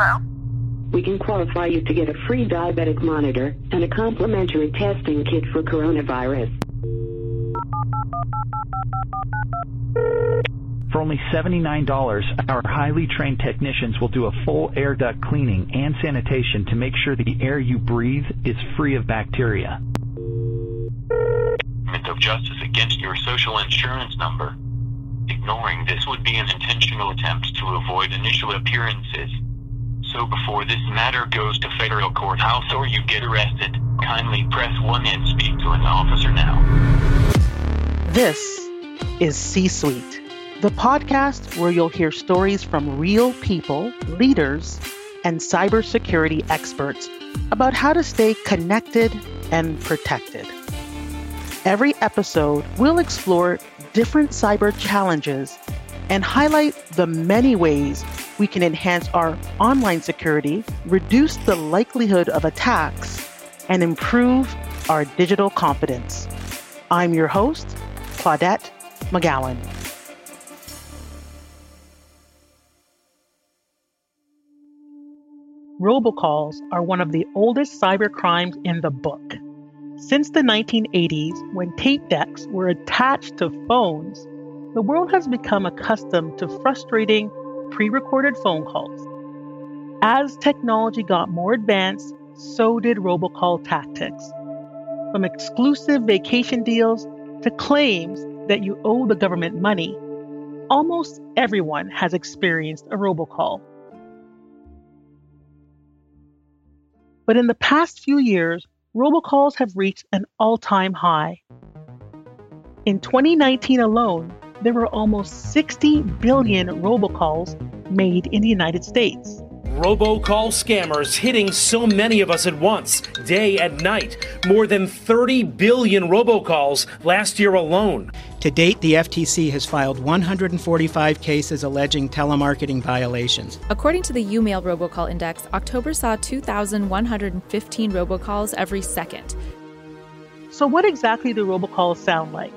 Hello? We can qualify you to get a free diabetic monitor and a complimentary testing kit for coronavirus. For only $79, our highly trained technicians will do a full air duct cleaning and sanitation to make sure the air you breathe is free of bacteria. Of justice against your social insurance number. Ignoring this would be an intentional attempt to avoid initial appearances. So before this matter goes to federal courthouse or you get arrested, kindly press 1 and speak to an officer now. This is C-Suite, the podcast where you'll hear stories from real people, leaders, and cybersecurity experts about how to stay connected and protected. Every episode, we'll explore different cyber challenges and highlight the many ways we can enhance our online security, reduce the likelihood of attacks, and improve our digital confidence. I'm your host, Claudette McGowan. Robocalls are one of the oldest cyber crimes in the book. Since the 1980s, when tape decks were attached to phones, the world has become accustomed to frustrating pre-recorded phone calls. As technology got more advanced, so did robocall tactics. From exclusive vacation deals to claims that you owe the government money, almost everyone has experienced a robocall. But in the past few years, robocalls have reached an all-time high. In 2019 alone, there were almost 60 billion robocalls made in the United States. Robocall scammers hitting so many of us at once, day and night. More than 30 billion robocalls last year alone. To date, the FTC has filed 145 cases alleging telemarketing violations. According to the UMail Robocall Index, October saw 2,115 robocalls every second. So what exactly do robocalls sound like?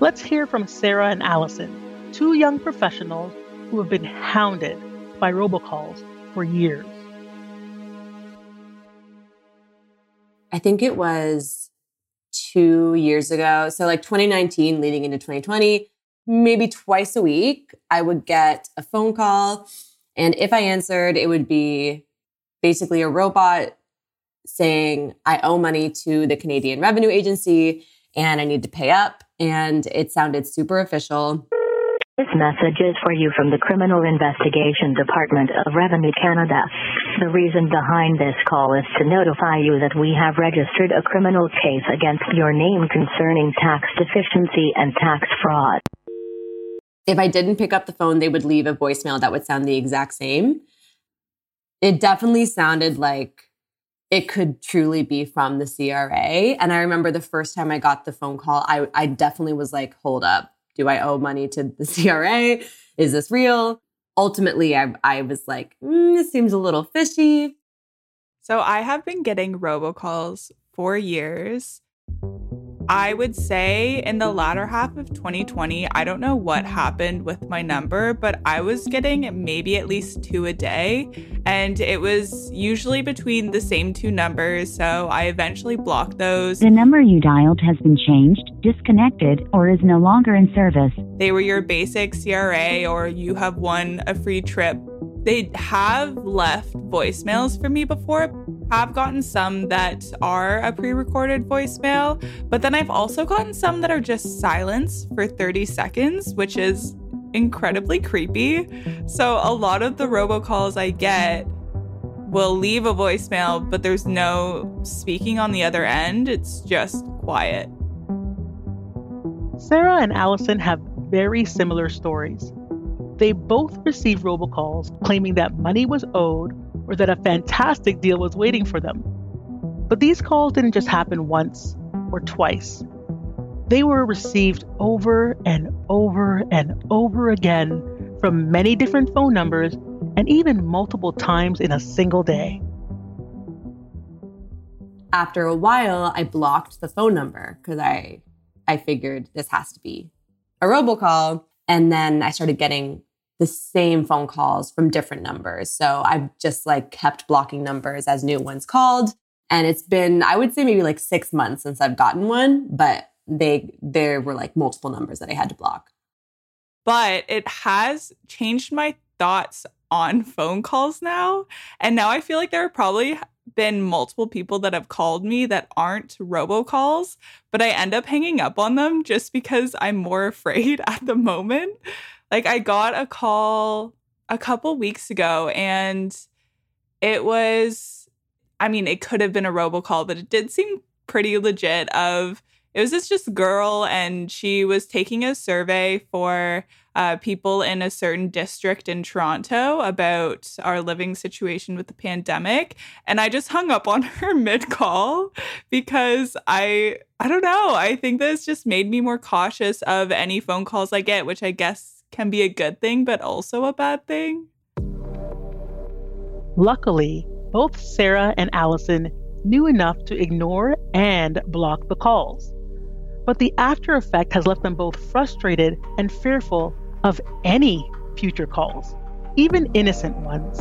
Let's hear from Sarah and Allison, two young professionals who have been hounded by robocalls for years. I think it was 2 years ago. So like 2019 leading into 2020, maybe twice a week, I would get a phone call. And if I answered, it would be basically a robot saying, I owe money to the Canadian Revenue Agency and I need to pay up. And it sounded super official. This message is for you from the Criminal Investigation Department of Revenue Canada. The reason behind this call is to notify you that we have registered a criminal case against your name concerning tax deficiency and tax fraud. If I didn't pick up the phone, they would leave a voicemail that would sound the exact same. It definitely sounded like it could truly be from the CRA. And I remember the first time I got the phone call, I definitely was like, hold up. Do I owe money to the CRA? Is this real? Ultimately, I was like, this seems a little fishy. So I have been getting robocalls for years. I would say in the latter half of 2020, I don't know what happened with my number, but I was getting maybe at least 2 a day. And it was usually between the same 2 numbers, so I eventually blocked those. The number you dialed has been changed, disconnected, or is no longer in service. They were your basic CRA or you have won a free trip. They have left voicemails for me before. I've gotten some that are a pre-recorded voicemail, but then I've also gotten some that are just silence for 30 seconds, which is incredibly creepy. So a lot of the robocalls I get will leave a voicemail, but there's no speaking on the other end. It's just quiet. Sarah and Allison have very similar stories. They both received robocalls claiming that money was owed or that a fantastic deal was waiting for them. But these calls didn't just happen once or twice. They were received over and over and over again from many different phone numbers and even multiple times in a single day. After a while, I blocked the phone number because I figured this has to be a robocall. And then I started getting the same phone calls from different numbers. So I've just like kept blocking numbers as new ones called. And it's been, I would say maybe like 6 months since I've gotten one, but there were like multiple numbers that I had to block. But it has changed my thoughts on phone calls now. And now I feel like there are probably been multiple people that have called me that aren't robocalls, but I end up hanging up on them just because I'm more afraid at the moment. Like I got a call a couple weeks ago and it was, I mean, it could have been a robocall, but it did seem pretty legit. It was this just girl and she was taking a survey for people in a certain district in Toronto about our living situation with the pandemic. And I just hung up on her mid-call because I don't know. I think this just made me more cautious of any phone calls I get, which I guess can be a good thing, but also a bad thing. Luckily, both Sarah and Allison knew enough to ignore and block the calls. But the after effect has left them both frustrated and fearful of any future calls, even innocent ones.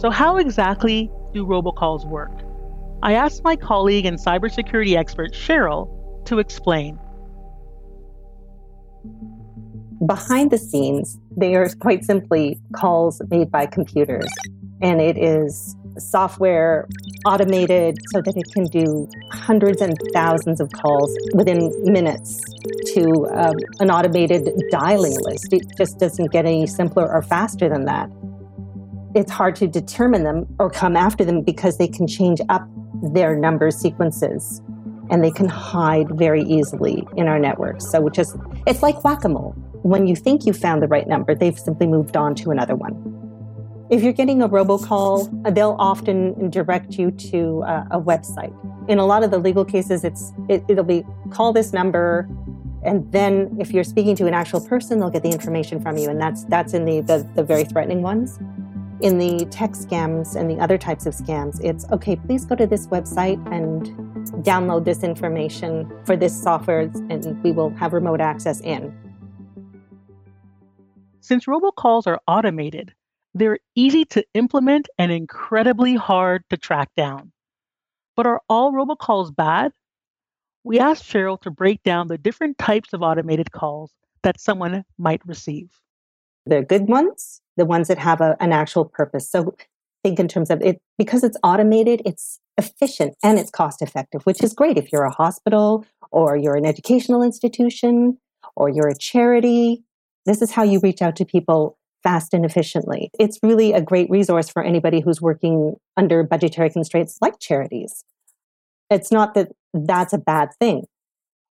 So how exactly do robocalls work? I asked my colleague and cybersecurity expert, Cheryl, to explain. Behind the scenes, they are quite simply calls made by computers, and it is software automated so that it can do hundreds and thousands of calls within minutes to an automated dialing list. It just doesn't get any simpler or faster than that. It's hard to determine them or come after them because they can change up their number sequences and they can hide very easily in our network. So it's like whack-a-mole. When you think you found the right number, they've simply moved on to another one. If you're getting a robocall, they'll often direct you to a website. In a lot of the legal cases, it'll be call this number, and then if you're speaking to an actual person, they'll get the information from you, and that's in the very threatening ones. In the tech scams and the other types of scams, it's, okay, please go to this website and download this information for this software, and we will have remote access in. Since robocalls are automated, they're easy to implement and incredibly hard to track down. But are all robocalls bad? We asked Cheryl to break down the different types of automated calls that someone might receive. The good ones, the ones that have an actual purpose. So think in terms of it, because it's automated, it's efficient and it's cost effective, which is great if you're a hospital or you're an educational institution or you're a charity. This is how you reach out to people fast and efficiently. It's really a great resource for anybody who's working under budgetary constraints like charities. It's not that that's a bad thing.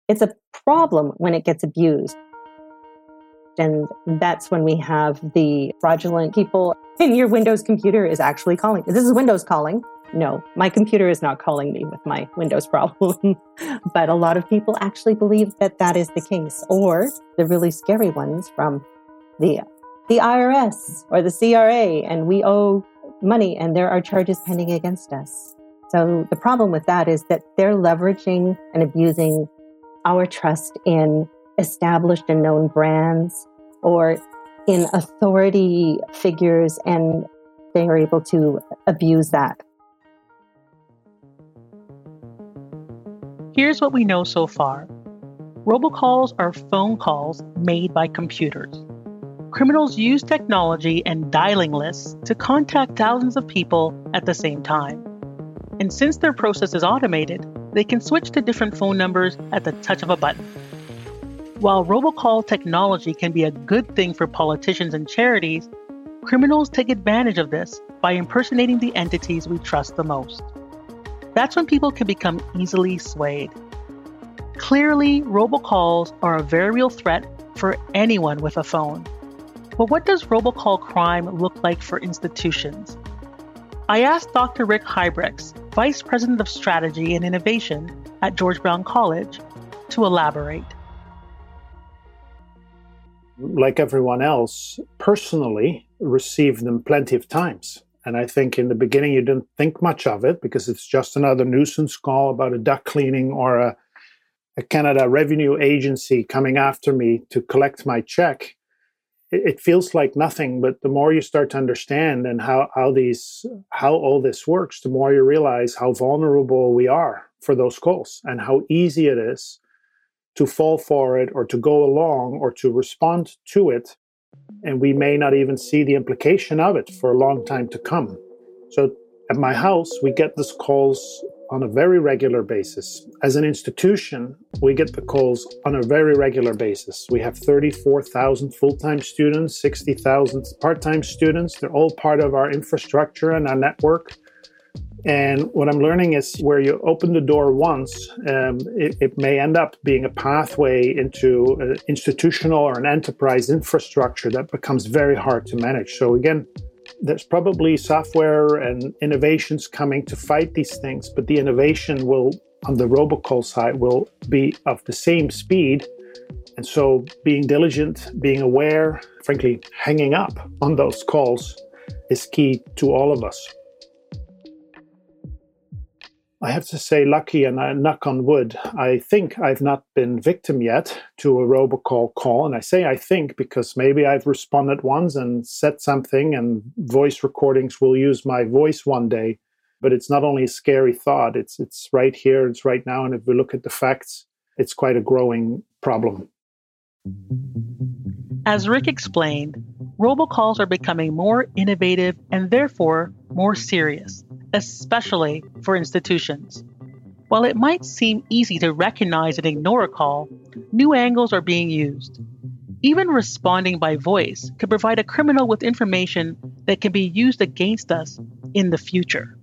It's a problem when it gets abused. And that's when we have the fraudulent people, and your Windows computer is actually calling. This is Windows calling. No, my computer is not calling me with my Windows problem. But a lot of people actually believe that that is the case. Or the really scary ones from the IRS or the CRA, and we owe money and there are charges pending against us. So the problem with that is that they're leveraging and abusing our trust in established and known brands or in authority figures, and they are able to abuse that. Here's what we know so far. Robocalls are phone calls made by computers. Criminals use technology and dialing lists to contact thousands of people at the same time. And since their process is automated, they can switch to different phone numbers at the touch of a button. While robocall technology can be a good thing for politicians and charities, criminals take advantage of this by impersonating the entities we trust the most. That's when people can become easily swayed. Clearly, robocalls are a very real threat for anyone with a phone. But what does robocall crime look like for institutions? I asked Dr. Rick Hybricks, Vice President of Strategy and Innovation at George Brown College, to elaborate. Like everyone else, personally received them plenty of times. And I think in the beginning you didn't think much of it because it's just another nuisance call about a duck cleaning or a Canada Revenue Agency coming after me to collect my check. it feels like nothing, but the more you start to understand and how all this works, the more you realize how vulnerable we are for those calls and how easy it is to fall for it or to go along or to respond to it. And we may not even see the implication of it for a long time to come. So at my house, we get these calls on a very regular basis. As an institution, we get the calls on a very regular basis. We have 34,000 full-time students, 60,000 part-time students. They're all part of our infrastructure and our network. And what I'm learning is where you open the door once, it may end up being a pathway into an institutional or an enterprise infrastructure that becomes very hard to manage. So again, there's probably software and innovations coming to fight these things, but the innovation will, on the robocall side, will be of the same speed. And so being diligent, being aware, frankly, hanging up on those calls is key to all of us. I have to say lucky, and I knock on wood, I think I've not been victim yet to a robocall call. And I say I think because maybe I've responded once and said something, and voice recordings will use my voice one day. But it's not only a scary thought, it's right here, it's right now. And if we look at the facts, it's quite a growing problem. As Rick explained, robocalls are becoming more innovative and therefore more serious, especially for institutions. While it might seem easy to recognize and ignore a call, new angles are being used. Even responding by voice could provide a criminal with information that can be used against us in the future.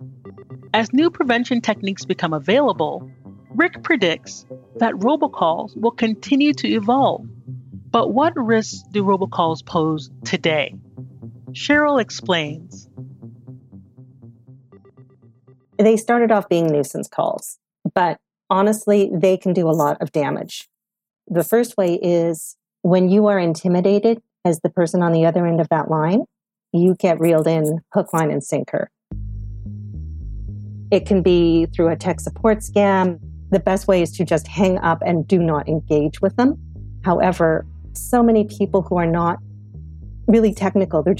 As new prevention techniques become available, Rick predicts that robocalls will continue to evolve. But what risks do robocalls pose today? Cheryl explains. They started off being nuisance calls, but honestly, they can do a lot of damage. The first way is when you are intimidated as the person on the other end of that line, you get reeled in hook, line, and sinker. It can be through a tech support scam. The best way is to just hang up and do not engage with them. However, so many people who are not really technical, they're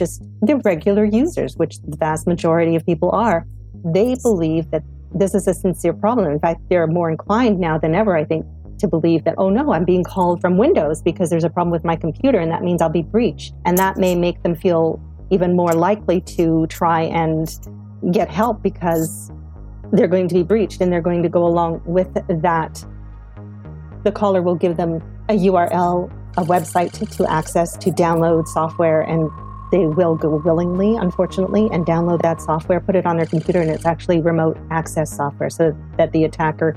regular users, which the vast majority of people are. They believe that this is a sincere problem. In fact, they're more inclined now than ever, I think, to believe that, oh no, I'm being called from Windows because there's a problem with my computer and that means I'll be breached. And that may make them feel even more likely to try and get help because they're going to be breached and they're going to go along with that. The caller will give them a URL, a website to access, to download software, and they will go willingly, unfortunately, and download that software, put it on their computer, and it's actually remote access software so that the attacker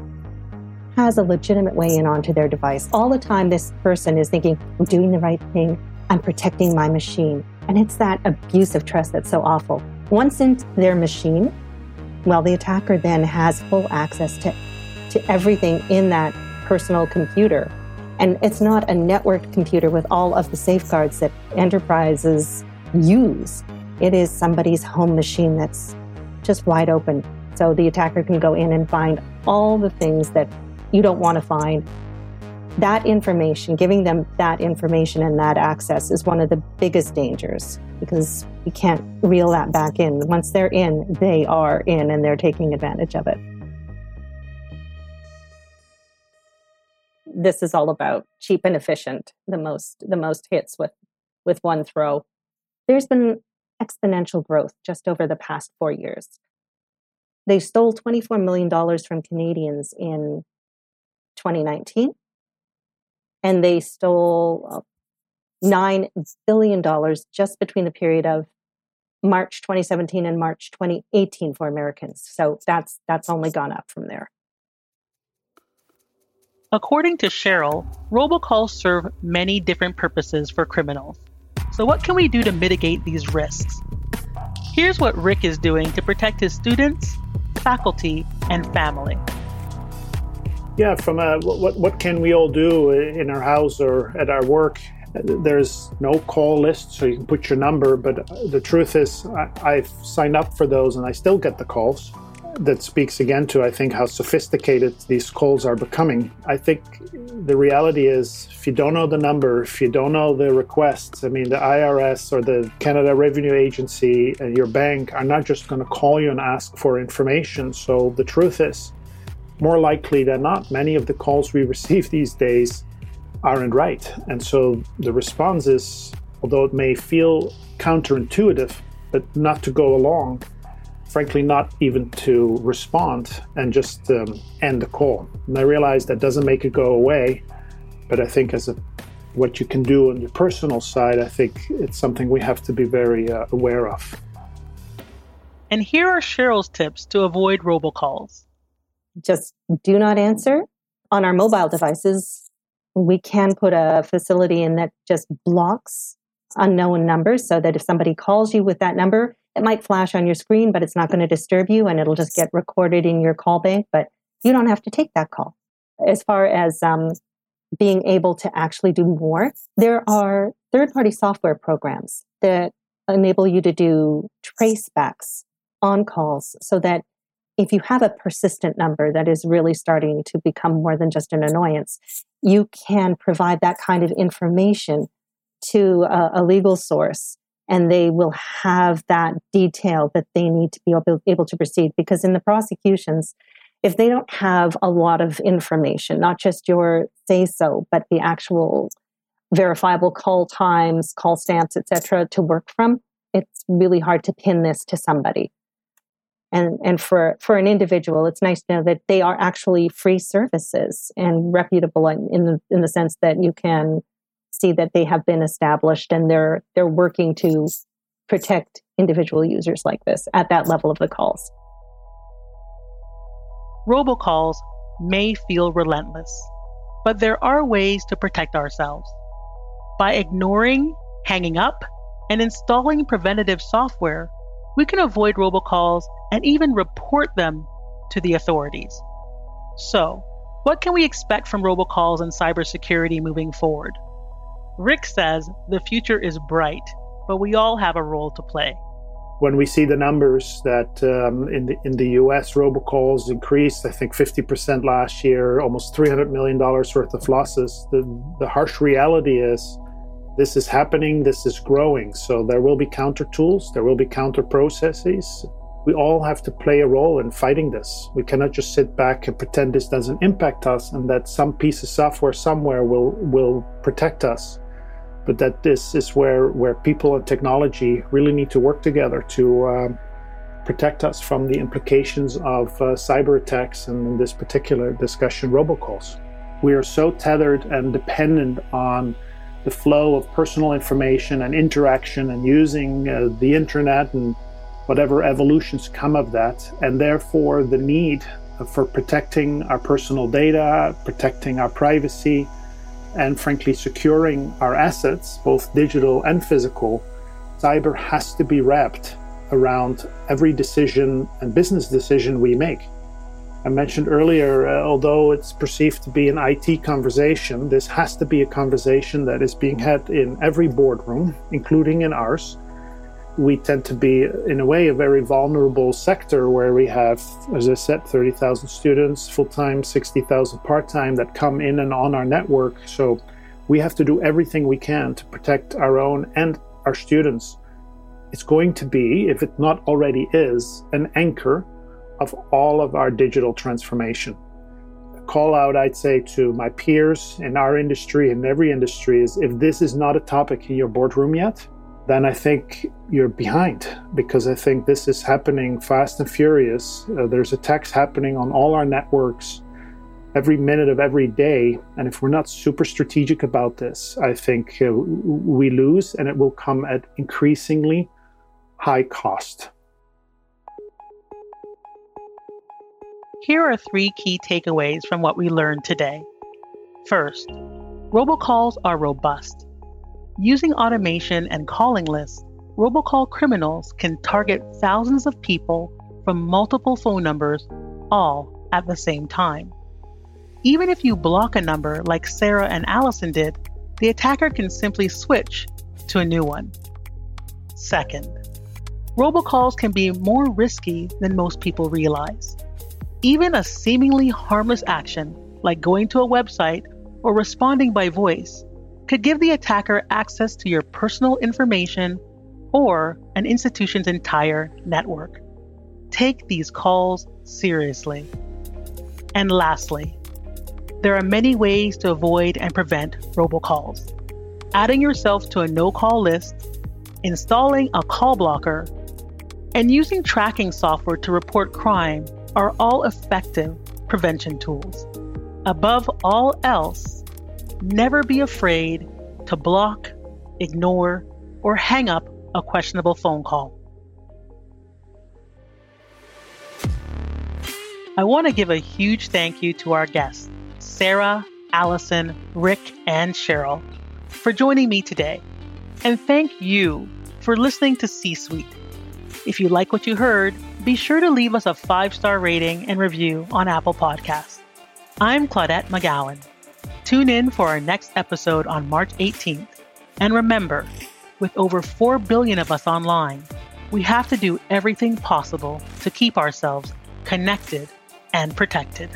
has a legitimate way in onto their device. All the time, this person is thinking, I'm doing the right thing, I'm protecting my machine. And it's that abuse of trust that's so awful. Once into their machine, well, the attacker then has full access to everything in that personal computer. And it's not a networked computer with all of the safeguards that enterprises use. It is somebody's home machine that's just wide open. So the attacker can go in and find all the things that you don't want to find. That information, giving them that information and that access is one of the biggest dangers because you can't reel that back in. Once they're in, they are in and they're taking advantage of it. This is all about cheap and efficient, the most hits with one throw. There's been exponential growth just over the past 4 years. They stole $24 million from Canadians in 2019, and they stole $9 billion just between the period of March 2017 and March 2018 for Americans. So that's only gone up from there. According to Cheryl, robocalls serve many different purposes for criminals. So what can we do to mitigate these risks? Here's what Rick is doing to protect his students, faculty, and family. Yeah, from what can we all do in our house or at our work? There's no call list, so you can put your number, but the truth is I've signed up for those and I still get the calls. that speaks again to, I think, how sophisticated these calls are becoming. I think the reality is, if you don't know the number, if you don't know the requests, I mean, the IRS or the Canada Revenue Agency and your bank are not just going to call you and ask for information. So the truth is, more likely than not, many of the calls we receive these days aren't right. And so the response is, although it may feel counterintuitive, but not to go along, frankly, not even to respond and just end the call. And I realize that doesn't make it go away, but I think as what you can do on your personal side, I think it's something we have to be very aware of. And here are Cheryl's tips to avoid robocalls. Just do not answer. On our mobile devices, we can put a facility in that just blocks unknown numbers so that if somebody calls you with that number, it might flash on your screen, but it's not going to disturb you and it'll just get recorded in your call bank, but you don't have to take that call. As far as being able to actually do more, there are third-party software programs that enable you to do tracebacks on calls so that if you have a persistent number that is really starting to become more than just an annoyance, you can provide that kind of information to a legal source, and they will have that detail that they need to be able to proceed. Because in the prosecutions, if they don't have a lot of information, not just your say-so, but the actual verifiable call times, call stamps, et cetera, to work from, it's really hard to pin this to somebody. And for an individual, it's nice to know that they are actually free services and reputable in the sense that you can see that they have been established and they're working to protect individual users like this at that level of the calls. Robocalls may feel relentless, but there are ways to protect ourselves. By ignoring, hanging up, and installing preventative software, we can avoid robocalls and even report them to the authorities. So, what can we expect from robocalls and cybersecurity moving forward? Rick says the future is bright, but we all have a role to play. When we see the numbers that in the US robocalls increased, I think 50% last year, almost $300 million worth of losses, the harsh reality is this is happening, this is growing. So there will be counter tools, there will be counter processes. We all have to play a role in fighting this. We cannot just sit back and pretend this doesn't impact us and that some piece of software somewhere will protect us. But that this is where people and technology really need to work together to protect us from the implications of cyber attacks and, in this particular discussion, robocalls. We are so tethered and dependent on the flow of personal information and interaction and using the internet and whatever evolutions come of that, and therefore the need for protecting our personal data, protecting our privacy, and frankly securing our assets, both digital and physical. Cyber has to be wrapped around every decision and business decision we make. I mentioned earlier, although it's perceived to be an IT conversation, this has to be a conversation that is being had in every boardroom, including in ours. We tend to be, in a way, a very vulnerable sector where we have, as I said, 30,000 students full-time, 60,000 part-time that come in and on our network. So we have to do everything we can to protect our own and our students. It's going to be, if it not already is, an anchor of all of our digital transformation. A call out, I'd say, to my peers in our industry and every industry is, if this is not a topic in your boardroom yet, then I think you're behind, because I think this is happening fast and furious. There's attacks happening on all our networks every minute of every day. And if we're not super strategic about this, I think we lose, and it will come at increasingly high cost. Here are three key takeaways from what we learned today. First, robocalls are robust. Using automation and calling lists, robocall criminals can target thousands of people from multiple phone numbers, all at the same time. Even if you block a number like Sarah and Allison did, the attacker can simply switch to a new one. Second, robocalls can be more risky than most people realize. Even a seemingly harmless action, like going to a website or responding by voice, could give the attacker access to your personal information or an institution's entire network. Take these calls seriously. And lastly, there are many ways to avoid and prevent robocalls. Adding yourself to a no-call list, installing a call blocker, and using tracking software to report crime are all effective prevention tools. Above all else, never be afraid to block, ignore, or hang up a questionable phone call. I want to give a huge thank you to our guests, Sarah, Allison, Rick, and Cheryl, for joining me today. And thank you for listening to C-Suite. If you like what you heard, be sure to leave us a 5-star rating and review on Apple Podcasts. I'm Claudette McGowan. Tune in for our next episode on March 18th. And remember, with over 4 billion of us online, we have to do everything possible to keep ourselves connected and protected.